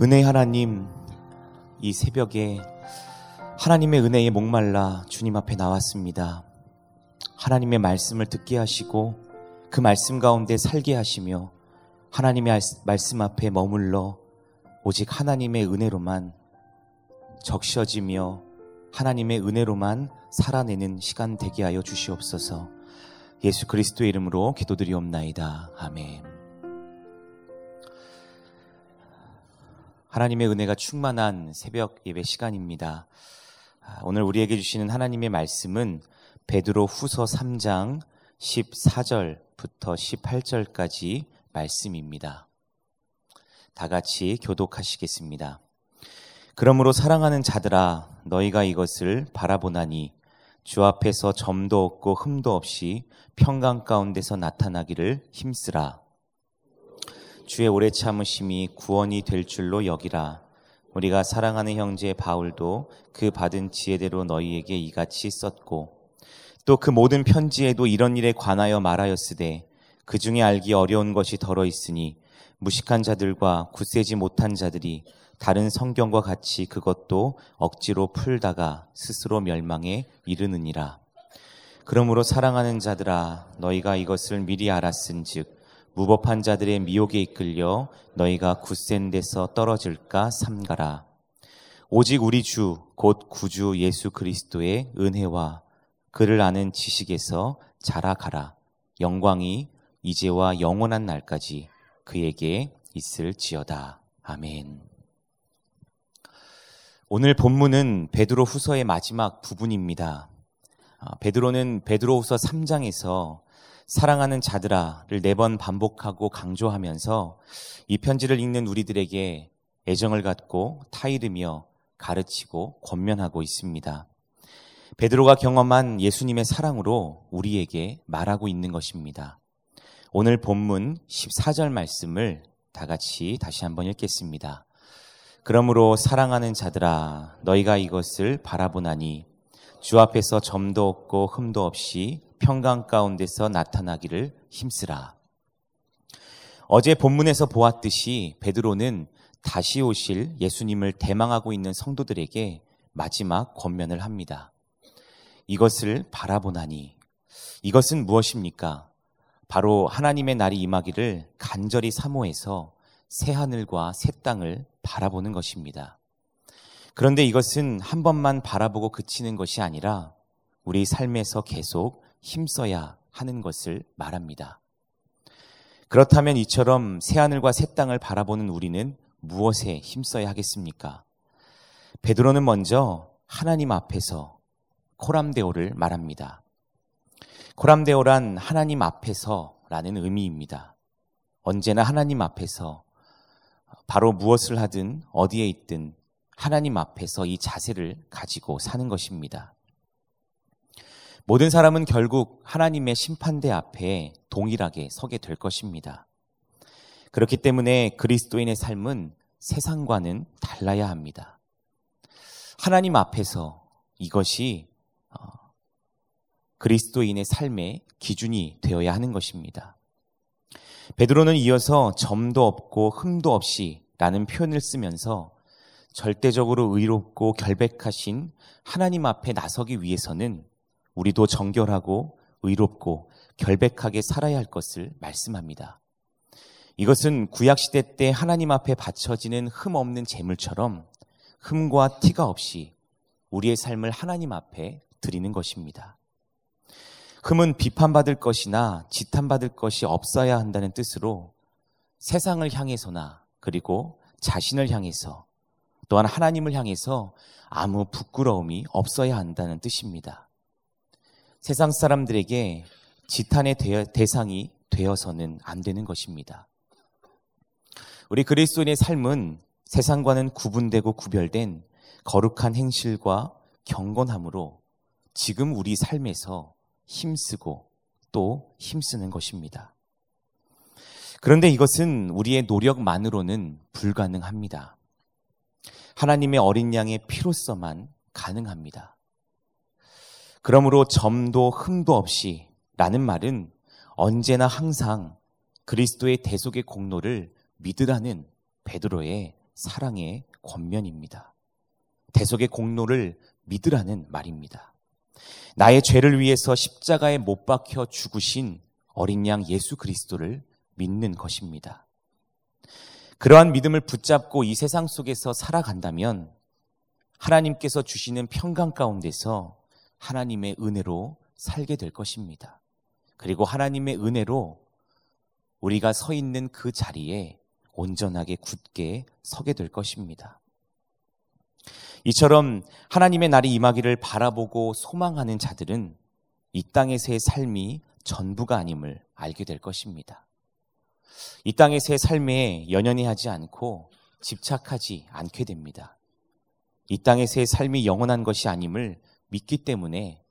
은혜의 하나님, 이 새벽에 하나님의 은혜에 목말라 주님 앞에 나왔습니다. 하나님의 말씀을 듣게 하시고 그 말씀 가운데 살게 하시며 하나님의 말씀 앞에 머물러 오직 하나님의 은혜로만 적셔지며 하나님의 은혜로만 살아내는 시간 되게 하여 주시옵소서. 예수 그리스도의 이름으로 기도드리옵나이다. 아멘. 하나님의 은혜가 충만한 새벽 예배 시간입니다. 오늘 우리에게 주시는 하나님의 말씀은 베드로 후서 3장 14절부터 18절까지 말씀입니다. 다 같이 교독하시겠습니다. 그러므로 사랑하는 자들아, 너희가 이것을 바라보나니 주 앞에서 점도 없고 흠도 없이 평강 가운데서 나타나기를 힘쓰라. 주의 오래 참으심이 구원이 될 줄로 여기라. 우리가 사랑하는 형제 바울도 그 받은 지혜대로 너희에게 이같이 썼고 또 그 모든 편지에도 이런 일에 관하여 말하였으되 그 중에 알기 어려운 것이 더러 있으니 무식한 자들과 굳세지 못한 자들이 다른 성경과 같이 그것도 억지로 풀다가 스스로 멸망에 이르느니라. 그러므로 사랑하는 자들아, 너희가 이것을 미리 알았은즉 무법한 자들의 미혹에 이끌려 너희가 굳센 데서 떨어질까 삼가라. 오직 우리 주 곧 구주 예수 그리스도의 은혜와 그를 아는 지식에서 자라가라. 영광이 이제와 영원한 날까지 그에게 있을지어다. 아멘. 오늘 본문은 베드로 후서의 마지막 부분입니다. 베드로는 베드로 후서 3장에서 사랑하는 자들아를 4번 반복하고 강조하면서 이 편지를 읽는 우리들에게 애정을 갖고 타이르며 가르치고 권면하고 있습니다. 베드로가 경험한 예수님의 사랑으로 우리에게 말하고 있는 것입니다. 오늘 본문 14절 말씀을 다 같이 다시 한번 읽겠습니다. 그러므로 사랑하는 자들아, 너희가 이것을 바라보나니 주 앞에서 점도 없고 흠도 없이 평강 가운데서 나타나기를 힘쓰라. 어제 본문에서 보았듯이 베드로는 다시 오실 예수님을 대망하고 있는 성도들에게 마지막 권면을 합니다. 이것을 바라보나니, 이것은 무엇입니까? 바로 하나님의 날이 임하기를 간절히 사모해서 새하늘과 새 땅을 바라보는 것입니다. 그런데 이것은 한 번만 바라보고 그치는 것이 아니라 우리 삶에서 계속 힘써야 하는 것을 말합니다. 그렇다면 이처럼 새하늘과 새 땅을 바라보는 우리는 무엇에 힘써야 하겠습니까? 베드로는 먼저 하나님 앞에서 코람데오를 말합니다. 코람데오란 하나님 앞에서라는 의미입니다. 언제나 하나님 앞에서, 바로 무엇을 하든 어디에 있든 하나님 앞에서 이 자세를 가지고 사는 것입니다. 모든 사람은 결국 하나님의 심판대 앞에 동일하게 서게 될 것입니다. 그렇기 때문에 그리스도인의 삶은 세상과는 달라야 합니다. 하나님 앞에서 이것이 그리스도인의 삶의 기준이 되어야 하는 것입니다. 베드로는 이어서 점도 없고 흠도 없이 라는 표현을 쓰면서 절대적으로 의롭고 결백하신 하나님 앞에 나서기 위해서는 우리도 정결하고 의롭고 결백하게 살아야 할 것을 말씀합니다. 이것은 구약시대 때 하나님 앞에 바쳐지는 흠 없는 제물처럼 흠과 티가 없이 우리의 삶을 하나님 앞에 드리는 것입니다. 흠은 비판받을 것이나 지탄받을 것이 없어야 한다는 뜻으로 세상을 향해서나 그리고 자신을 향해서 또한 하나님을 향해서 아무 부끄러움이 없어야 한다는 뜻입니다. 세상 사람들에게 지탄의 대상이 되어서는 안 되는 것입니다. 우리 그리스도인의 삶은 세상과는 구분되고 구별된 거룩한 행실과 경건함으로 지금 우리 삶에서 힘쓰고 또 힘쓰는 것입니다. 그런데 이것은 우리의 노력만으로는 불가능합니다. 하나님의 어린 양의 피로서만 가능합니다. 그러므로 점도 흠도 없이 라는 말은 언제나 항상 그리스도의 대속의 공로를 믿으라는 베드로의 사랑의 권면입니다. 대속의 공로를 믿으라는 말입니다. 나의 죄를 위해서 십자가에 못 박혀 죽으신 어린 양 예수 그리스도를 믿는 것입니다. 그러한 믿음을 붙잡고 이 세상 속에서 살아간다면 하나님께서 주시는 평강 가운데서 하나님의 은혜로 살게 될 것입니다. 그리고 하나님의 은혜로 우리가 서 있는 그 자리에 온전하게 굳게 서게 될 것입니다. 이처럼 하나님의 날이 임하기를 바라보고 소망하는 자들은 이 땅에서의 삶이 전부가 아님을 알게 될 것입니다. 이 땅에서의 삶에 연연해 하지 않고 집착하지 않게 됩니다. 이 땅에서의 삶이 영원한 것이 아님을 믿기 때문에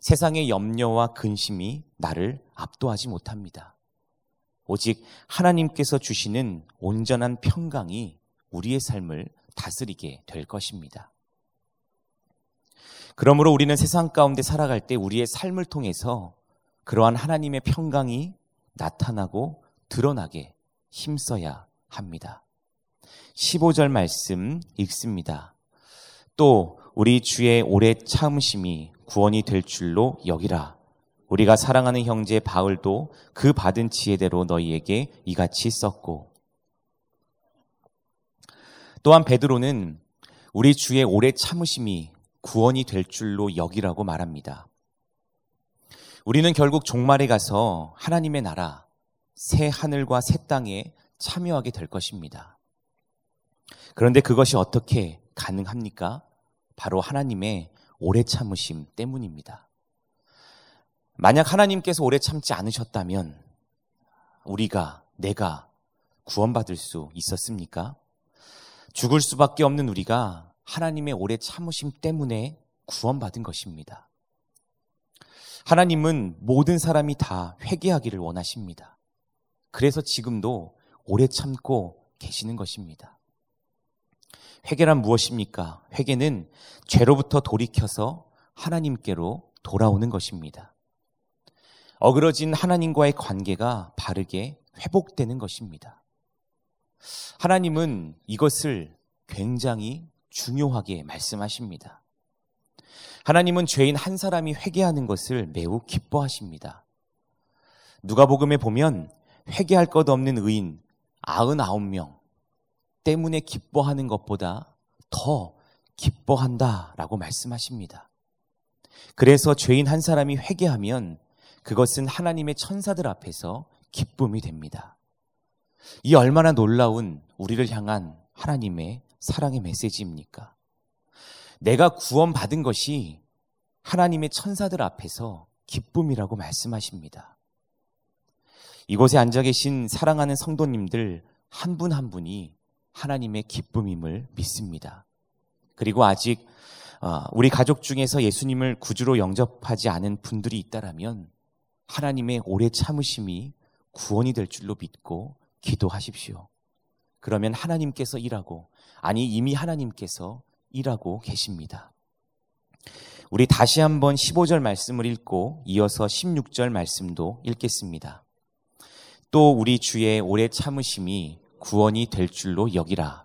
세상의 염려와 근심이 나를 압도하지 못합니다. 오직 하나님께서 주시는 온전한 평강이 우리의 삶을 다스리게 될 것입니다. 그러므로 우리는 세상 가운데 살아갈 때 우리의 삶을 통해서 그러한 하나님의 평강이 나타나고 드러나게 힘써야 합니다. 15절 말씀 읽습니다. 또 우리 주의 오래 참으심이 구원이 될 줄로 여기라. 우리가 사랑하는 형제 바울도 그 받은 지혜대로 너희에게 이같이 썼고. 또한 베드로는 우리 주의 오래 참으심이 구원이 될 줄로 여기라고 말합니다. 우리는 결국 종말에 가서 하나님의 나라, 새 하늘과 새 땅에 참여하게 될 것입니다. 그런데 그것이 어떻게 가능합니까? 바로 하나님의 오래 참으심 때문입니다. 만약 하나님께서 오래 참지 않으셨다면 내가 구원받을 수 있었습니까? 죽을 수밖에 없는 우리가 하나님의 오래 참으심 때문에 구원받은 것입니다. 하나님은 모든 사람이 다 회개하기를 원하십니다. 그래서 지금도 오래 참고 계시는 것입니다. 회개란 무엇입니까? 회개는 죄로부터 돌이켜서 하나님께로 돌아오는 것입니다. 어그러진 하나님과의 관계가 바르게 회복되는 것입니다. 하나님은 이것을 굉장히 중요하게 말씀하십니다. 하나님은 죄인 한 사람이 회개하는 것을 매우 기뻐하십니다. 누가복음에 보면 회개할 것 없는 의인 99명 때문에 기뻐하는 것보다 더 기뻐한다라고 말씀하십니다. 그래서 죄인 한 사람이 회개하면 그것은 하나님의 천사들 앞에서 기쁨이 됩니다. 이 얼마나 놀라운 우리를 향한 하나님의 사랑의 메시지입니까? 내가 구원받은 것이 하나님의 천사들 앞에서 기쁨이라고 말씀하십니다. 이곳에 앉아 계신 사랑하는 성도님들 한 분 한 분이 하나님의 기쁨임을 믿습니다. 그리고 아직 우리 가족 중에서 예수님을 구주로 영접하지 않은 분들이 있다라면 하나님의 오래 참으심이 구원이 될 줄로 믿고 기도하십시오. 그러면 하나님께서 일하고, 아니 이미 하나님께서 일하고 계십니다. 우리 다시 한번 15절 말씀을 읽고 이어서 16절 말씀도 읽겠습니다. 또 우리 주의 오래 참으심이 구원이 될 줄로 여기라.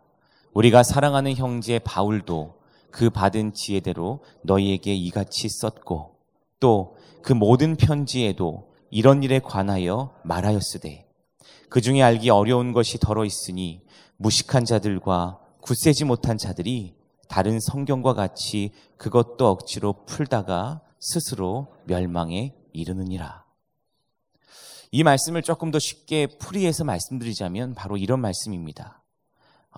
우리가 사랑하는 형제 바울도 그 받은 지혜대로 너희에게 이같이 썼고 또 그 모든 편지에도 이런 일에 관하여 말하였으되 그 중에 알기 어려운 것이 더러 있으니 무식한 자들과 굳세지 못한 자들이 다른 성경과 같이 그것도 억지로 풀다가 스스로 멸망에 이르느니라. 이 말씀을 조금 더 쉽게 풀이해서 말씀드리자면 바로 이런 말씀입니다.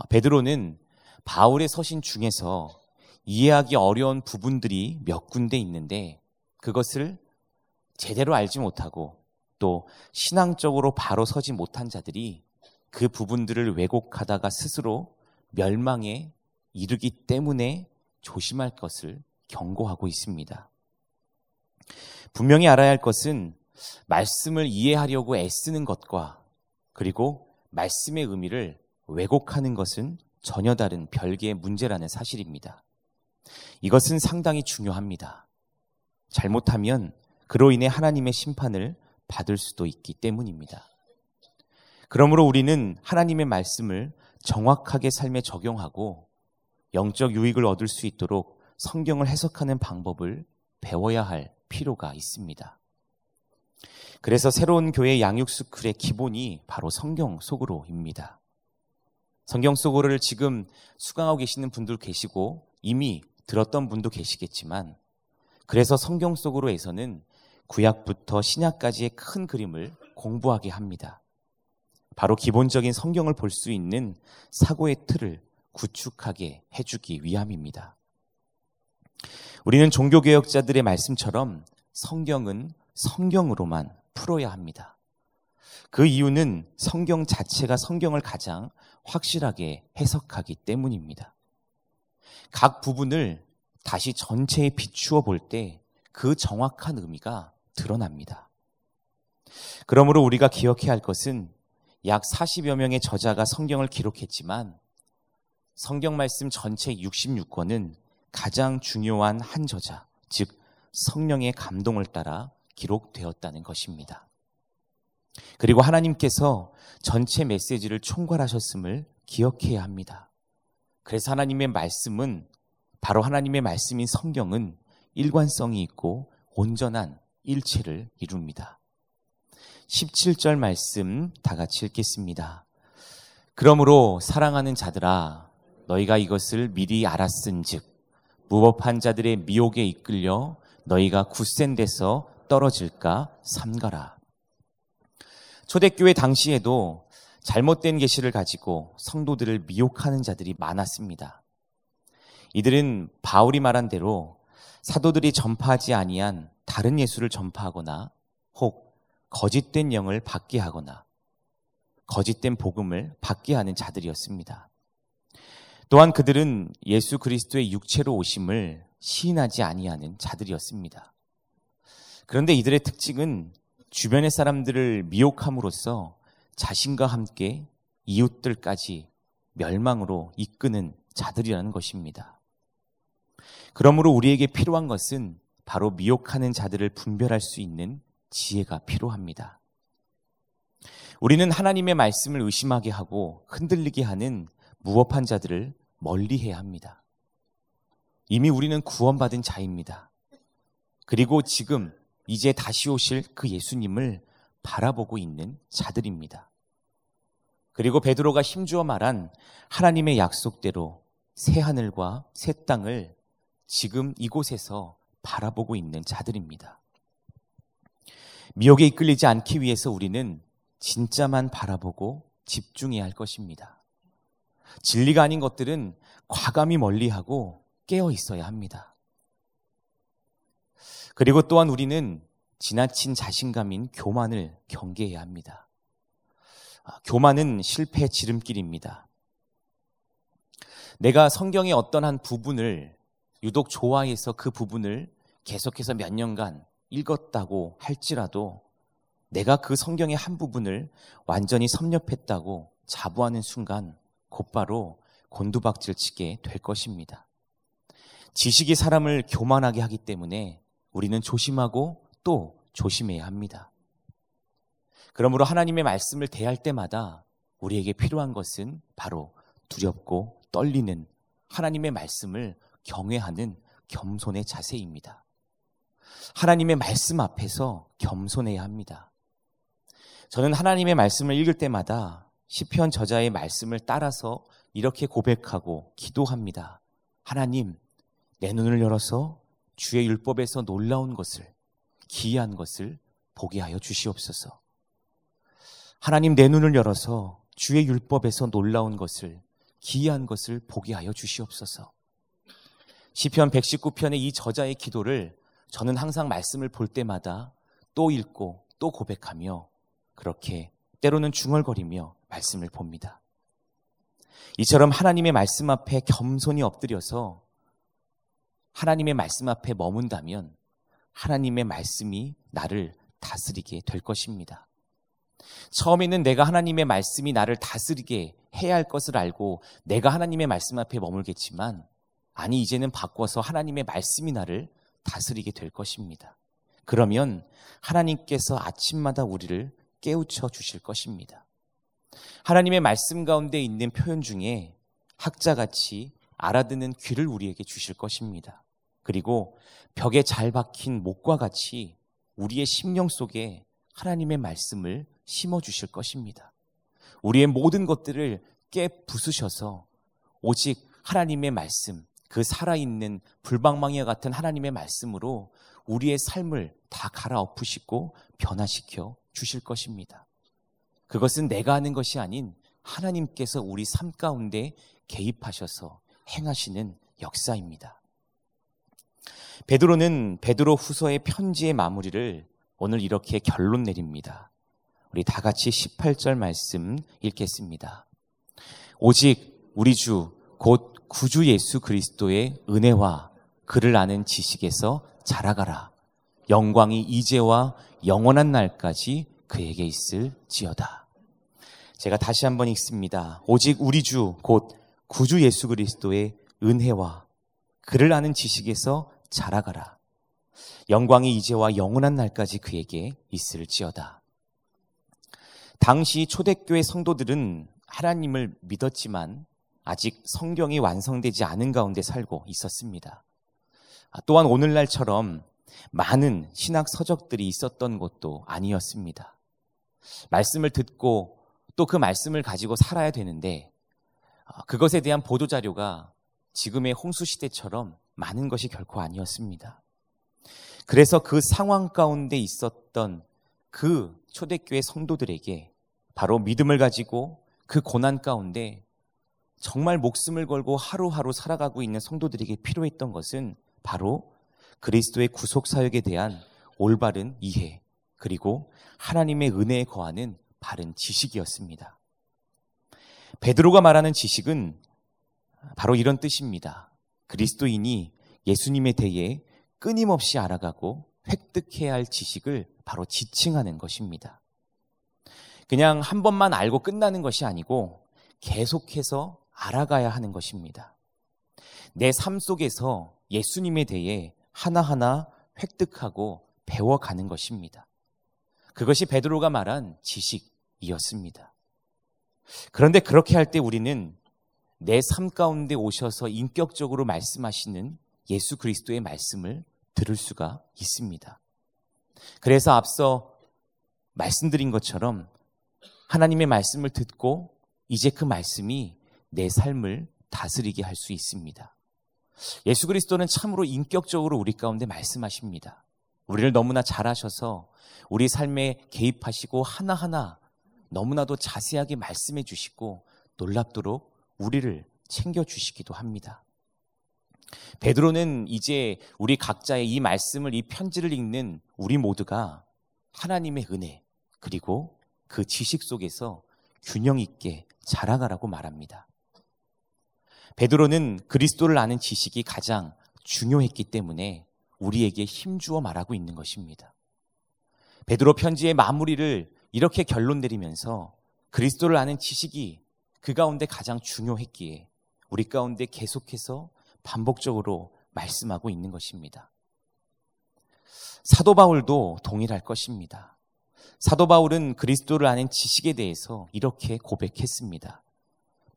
베드로는 바울의 서신 중에서 이해하기 어려운 부분들이 몇 군데 있는데 그것을 제대로 알지 못하고 또 신앙적으로 바로 서지 못한 자들이 그 부분들을 왜곡하다가 스스로 멸망에 이르기 때문에 조심할 것을 경고하고 있습니다. 분명히 알아야 할 것은 말씀을 이해하려고 애쓰는 것과 그리고 말씀의 의미를 왜곡하는 것은 전혀 다른 별개의 문제라는 사실입니다. 이것은 상당히 중요합니다. 잘못하면 그로 인해 하나님의 심판을 받을 수도 있기 때문입니다. 그러므로 우리는 하나님의 말씀을 정확하게 삶에 적용하고 영적 유익을 얻을 수 있도록 성경을 해석하는 방법을 배워야 할 필요가 있습니다. 그래서 새로운 교회 양육스쿨의 기본이 바로 성경 속으로입니다. 성경 속으로를 지금 수강하고 계시는 분도 계시고 이미 들었던 분도 계시겠지만, 그래서 성경 속으로에서는 구약부터 신약까지의 큰 그림을 공부하게 합니다. 바로 기본적인 성경을 볼 수 있는 사고의 틀을 구축하게 해주기 위함입니다. 우리는 종교개혁자들의 말씀처럼 성경은 성경으로만 풀어야 합니다. 그 이유는 성경 자체가 성경을 가장 확실하게 해석하기 때문입니다. 각 부분을 다시 전체에 비추어 볼 때 그 정확한 의미가 드러납니다. 그러므로 우리가 기억해야 할 것은 약 40여 명의 저자가 성경을 기록했지만 성경 말씀 전체 66권은 가장 중요한 한 저자, 즉 성령의 감동을 따라 기록되었다는 것입니다. 그리고 하나님께서 전체 메시지를 총괄하셨음을 기억해야 합니다. 그래서 하나님의 말씀은, 바로 하나님의 말씀인 성경은 일관성이 있고 온전한 일체를 이룹니다. 17절 말씀 다 같이 읽겠습니다. 그러므로 사랑하는 자들아, 너희가 이것을 미리 알았은즉 무법한 자들의 미혹에 이끌려 너희가 굳센 데서 떨어질까 삼가라. 초대교회 당시에도 잘못된 계시를 가지고 성도들을 미혹하는 자들이 많았습니다. 이들은 바울이 말한 대로 사도들이 전파하지 아니한 다른 예수를 전파하거나, 혹 거짓된 영을 받게 하거나 거짓된 복음을 받게 하는 자들이었습니다. 또한 그들은 예수 그리스도의 육체로 오심을 시인하지 아니하는 자들이었습니다. 그런데 이들의 특징은 주변의 사람들을 미혹함으로써 자신과 함께 이웃들까지 멸망으로 이끄는 자들이라는 것입니다. 그러므로 우리에게 필요한 것은 바로 미혹하는 자들을 분별할 수 있는 지혜가 필요합니다. 우리는 하나님의 말씀을 의심하게 하고 흔들리게 하는 무법한 자들을 멀리해야 합니다. 이미 우리는 구원받은 자입니다. 그리고 지금 이제 다시 오실 그 예수님을 바라보고 있는 자들입니다. 그리고 베드로가 힘주어 말한 하나님의 약속대로 새하늘과 새 땅을 지금 이곳에서 바라보고 있는 자들입니다. 미혹에 이끌리지 않기 위해서 우리는 진짜만 바라보고 집중해야 할 것입니다. 진리가 아닌 것들은 과감히 멀리하고 깨어 있어야 합니다. 그리고 또한 우리는 지나친 자신감인 교만을 경계해야 합니다. 교만은 실패의 지름길입니다. 내가 성경의 어떤 한 부분을 유독 좋아해서 그 부분을 계속해서 몇 년간 읽었다고 할지라도 내가 그 성경의 한 부분을 완전히 섭렵했다고 자부하는 순간 곧바로 곤두박질치게 될 것입니다. 지식이 사람을 교만하게 하기 때문에 우리는 조심하고 또 조심해야 합니다. 그러므로 하나님의 말씀을 대할 때마다 우리에게 필요한 것은 바로 두렵고 떨리는 하나님의 말씀을 경외하는 겸손의 자세입니다. 하나님의 말씀 앞에서 겸손해야 합니다. 저는 하나님의 말씀을 읽을 때마다 시편 저자의 말씀을 따라서 이렇게 고백하고 기도합니다. 하나님, 내 눈을 열어서 주의 율법에서 놀라운 것을, 기이한 것을 보게 하여 주시옵소서. 하나님, 내 눈을 열어서 주의 율법에서 놀라운 것을, 기이한 것을 보게 하여 주시옵소서. 시편 119편의 이 저자의 기도를 저는 항상 말씀을 볼 때마다 또 읽고 또 고백하며, 그렇게 때로는 중얼거리며 말씀을 봅니다. 이처럼 하나님의 말씀 앞에 겸손히 엎드려서 하나님의 말씀 앞에 머문다면 하나님의 말씀이 나를 다스리게 될 것입니다. 처음에는 내가 하나님의 말씀이 나를 다스리게 해야 할 것을 알고 내가 하나님의 말씀 앞에 머물겠지만, 아니, 이제는 바꿔서 하나님의 말씀이 나를 다스리게 될 것입니다. 그러면 하나님께서 아침마다 우리를 깨우쳐 주실 것입니다. 하나님의 말씀 가운데 있는 표현 중에 학자같이 알아듣는 귀를 우리에게 주실 것입니다. 그리고 벽에 잘 박힌 못과 같이 우리의 심령 속에 하나님의 말씀을 심어주실 것입니다. 우리의 모든 것들을 깨 부수셔서 오직 하나님의 말씀, 그 살아있는 불방망이와 같은 하나님의 말씀으로 우리의 삶을 다 갈아엎으시고 변화시켜 주실 것입니다. 그것은 내가 하는 것이 아닌 하나님께서 우리 삶 가운데 개입하셔서 행하시는 역사입니다. 베드로는 베드로후서의 편지의 마무리를 오늘 이렇게 결론 내립니다. 우리 다 같이 18절 말씀 읽겠습니다. 오직 우리 주 곧 구주 예수 그리스도의 은혜와 그를 아는 지식에서 자라가라. 영광이 이제와 영원한 날까지 그에게 있을지어다. 제가 다시 한번 읽습니다. 오직 우리 주 곧 구주 예수 그리스도의 은혜와 그를 아는 지식에서 자라가라. 영광이 이제와 영원한 날까지 그에게 있을지어다. 당시 초대교회 성도들은 하나님을 믿었지만 아직 성경이 완성되지 않은 가운데 살고 있었습니다. 또한 오늘날처럼 많은 신학 서적들이 있었던 것도 아니었습니다. 말씀을 듣고 또 그 말씀을 가지고 살아야 되는데 그것에 대한 보도자료가 지금의 홍수시대처럼 많은 것이 결코 아니었습니다. 그래서 그 상황 가운데 있었던 그 초대교회 성도들에게 바로 믿음을 가지고 그 고난 가운데 정말 목숨을 걸고 하루하루 살아가고 있는 성도들에게 필요했던 것은 바로 그리스도의 구속사역에 대한 올바른 이해, 그리고 하나님의 은혜에 거하는 바른 지식이었습니다. 베드로가 말하는 지식은 바로 이런 뜻입니다. 그리스도인이 예수님에 대해 끊임없이 알아가고 획득해야 할 지식을 바로 지칭하는 것입니다. 그냥 한 번만 알고 끝나는 것이 아니고 계속해서 알아가야 하는 것입니다. 내 삶 속에서 예수님에 대해 하나하나 획득하고 배워가는 것입니다. 그것이 베드로가 말한 지식이었습니다. 그런데 그렇게 할 때 우리는 내 삶 가운데 오셔서 인격적으로 말씀하시는 예수 그리스도의 말씀을 들을 수가 있습니다. 그래서 앞서 말씀드린 것처럼 하나님의 말씀을 듣고 이제 그 말씀이 내 삶을 다스리게 할 수 있습니다. 예수 그리스도는 참으로 인격적으로 우리 가운데 말씀하십니다. 우리를 너무나 잘 아셔서 우리 삶에 개입하시고 하나하나 너무나도 자세하게 말씀해 주시고 놀랍도록 우리를 챙겨주시기도 합니다. 베드로는 이제 우리 각자의 이 말씀을, 이 편지를 읽는 우리 모두가 하나님의 은혜, 그리고 그 지식 속에서 균형 있게 자라가라고 말합니다. 베드로는 그리스도를 아는 지식이 가장 중요했기 때문에 우리에게 힘주어 말하고 있는 것입니다. 베드로 편지의 마무리를 이렇게 결론 내리면서 그리스도를 아는 지식이 그 가운데 가장 중요했기에 우리 가운데 계속해서 반복적으로 말씀하고 있는 것입니다. 사도 바울도 동일할 것입니다. 사도 바울은 그리스도를 아는 지식에 대해서 이렇게 고백했습니다.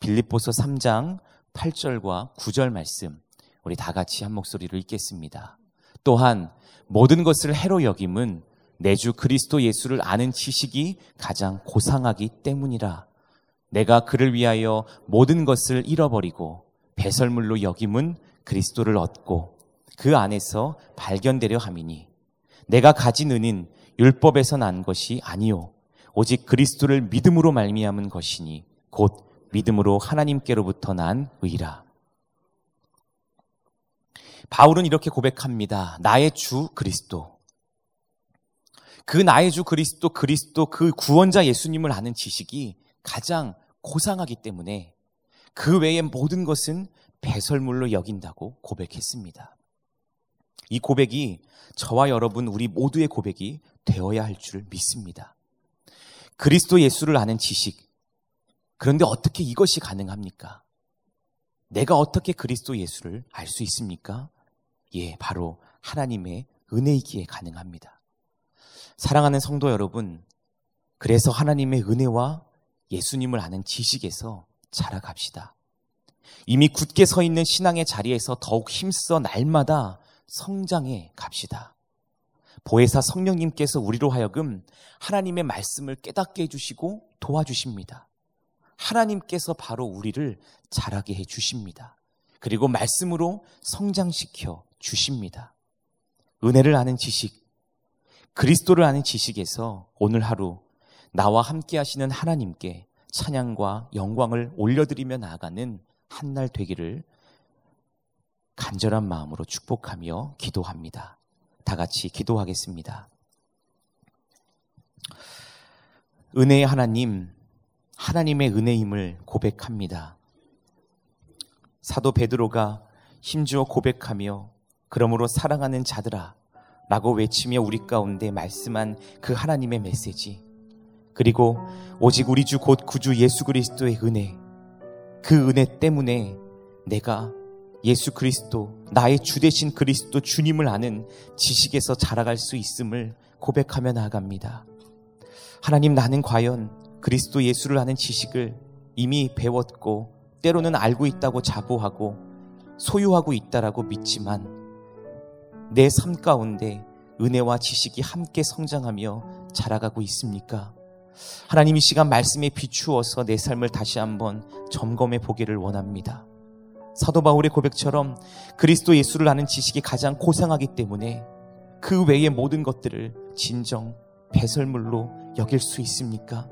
빌립보서 3장 8절과 9절 말씀, 우리 다 같이 한 목소리로 읽겠습니다. 또한 모든 것을 해로 여김은 내 주 그리스도 예수를 아는 지식이 가장 고상하기 때문이라. 내가 그를 위하여 모든 것을 잃어버리고 배설물로 여김은 그리스도를 얻고 그 안에서 발견되려 함이니, 내가 가진 은인 율법에서 난 것이 아니요 오직 그리스도를 믿음으로 말미암은 것이니 곧 믿음으로 하나님께로부터 난 의라. 바울은 이렇게 고백합니다. 나의 주 그리스도, 그 나의 주 그리스도 그 구원자 예수님을 아는 지식이 가장 고상하기 때문에 그 외의 모든 것은 배설물로 여긴다고 고백했습니다. 이 고백이 저와 여러분 우리 모두의 고백이 되어야 할 줄 믿습니다. 그리스도 예수를 아는 지식, 그런데 어떻게 이것이 가능합니까? 내가 어떻게 그리스도 예수를 알 수 있습니까? 예, 바로 하나님의 은혜이기에 가능합니다. 사랑하는 성도 여러분, 그래서 하나님의 은혜와 예수님을 아는 지식에서 자라갑시다. 이미 굳게 서 있는 신앙의 자리에서 더욱 힘써 날마다 성장해 갑시다. 보혜사 성령님께서 우리로 하여금 하나님의 말씀을 깨닫게 해주시고 도와주십니다. 하나님께서 바로 우리를 자라게 해주십니다. 그리고 말씀으로 성장시켜 주십니다. 은혜를 아는 지식, 그리스도를 아는 지식에서 오늘 하루 나와 함께 하시는 하나님께 찬양과 영광을 올려드리며 나아가는 한 날 되기를 간절한 마음으로 축복하며 기도합니다. 다 같이 기도하겠습니다. 은혜의 하나님, 하나님의 은혜임을 고백합니다. 사도 베드로가 힘주어 고백하며 그러므로 사랑하는 자들아 라고 외치며 우리 가운데 말씀한 그 하나님의 메시지, 그리고 오직 우리 주 곧 구주 예수 그리스도의 은혜, 그 은혜 때문에 내가 예수 그리스도, 나의 주 되신 그리스도 주님을 아는 지식에서 자라갈 수 있음을 고백하며 나아갑니다. 하나님, 나는 과연 그리스도 예수를 아는 지식을 이미 배웠고 때로는 알고 있다고 자부하고 소유하고 있다라고 믿지만 내 삶 가운데 은혜와 지식이 함께 성장하며 자라가고 있습니까? 하나님, 이 시간 말씀에 비추어서 내 삶을 다시 한번 점검해 보기를 원합니다. 사도 바울의 고백처럼 그리스도 예수를 아는 지식이 가장 고상하기 때문에 그 외의 모든 것들을 진정 배설물로 여길 수 있습니까?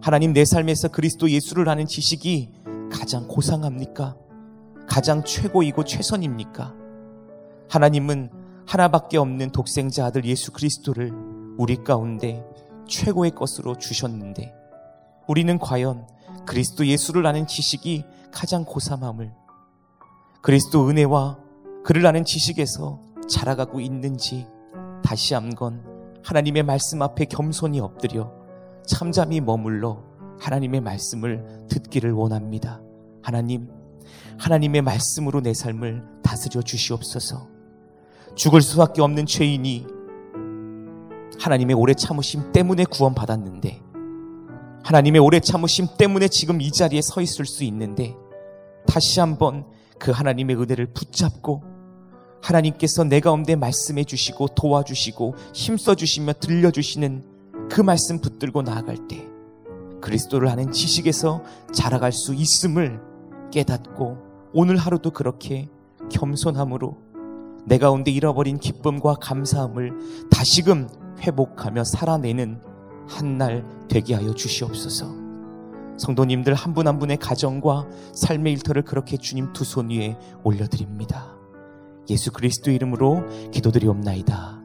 하나님, 내 삶에서 그리스도 예수를 아는 지식이 가장 고상합니까? 가장 최고이고 최선입니까? 하나님은 하나밖에 없는 독생자 아들 예수 그리스도를 우리 가운데 최고의 것으로 주셨는데 우리는 과연 그리스도 예수를 아는 지식이 가장 고상함을, 그리스도 은혜와 그를 아는 지식에서 자라가고 있는지 다시 한번 하나님의 말씀 앞에 겸손히 엎드려 잠잠히 머물러 하나님의 말씀을 듣기를 원합니다. 하나님, 하나님의 말씀으로 내 삶을 다스려 주시옵소서. 죽을 수밖에 없는 죄인이 하나님의 오래 참으심 때문에 구원받았는데, 하나님의 오래 참으심 때문에 지금 이 자리에 서 있을 수 있는데, 다시 한번 그 하나님의 은혜를 붙잡고 하나님께서 내 가운데 말씀해 주시고 도와주시고 힘써 주시며 들려주시는 그 말씀 붙들고 나아갈 때 그리스도를 아는 지식에서 자라갈 수 있음을 깨닫고 오늘 하루도 그렇게 겸손함으로 내 가운데 잃어버린 기쁨과 감사함을 다시금 회복하며 살아내는 한 날 되게 하여 주시옵소서. 성도님들 한 분 한 분의 가정과 삶의 일터를 그렇게 주님 두 손 위에 올려드립니다. 예수 그리스도 이름으로 기도드리옵나이다.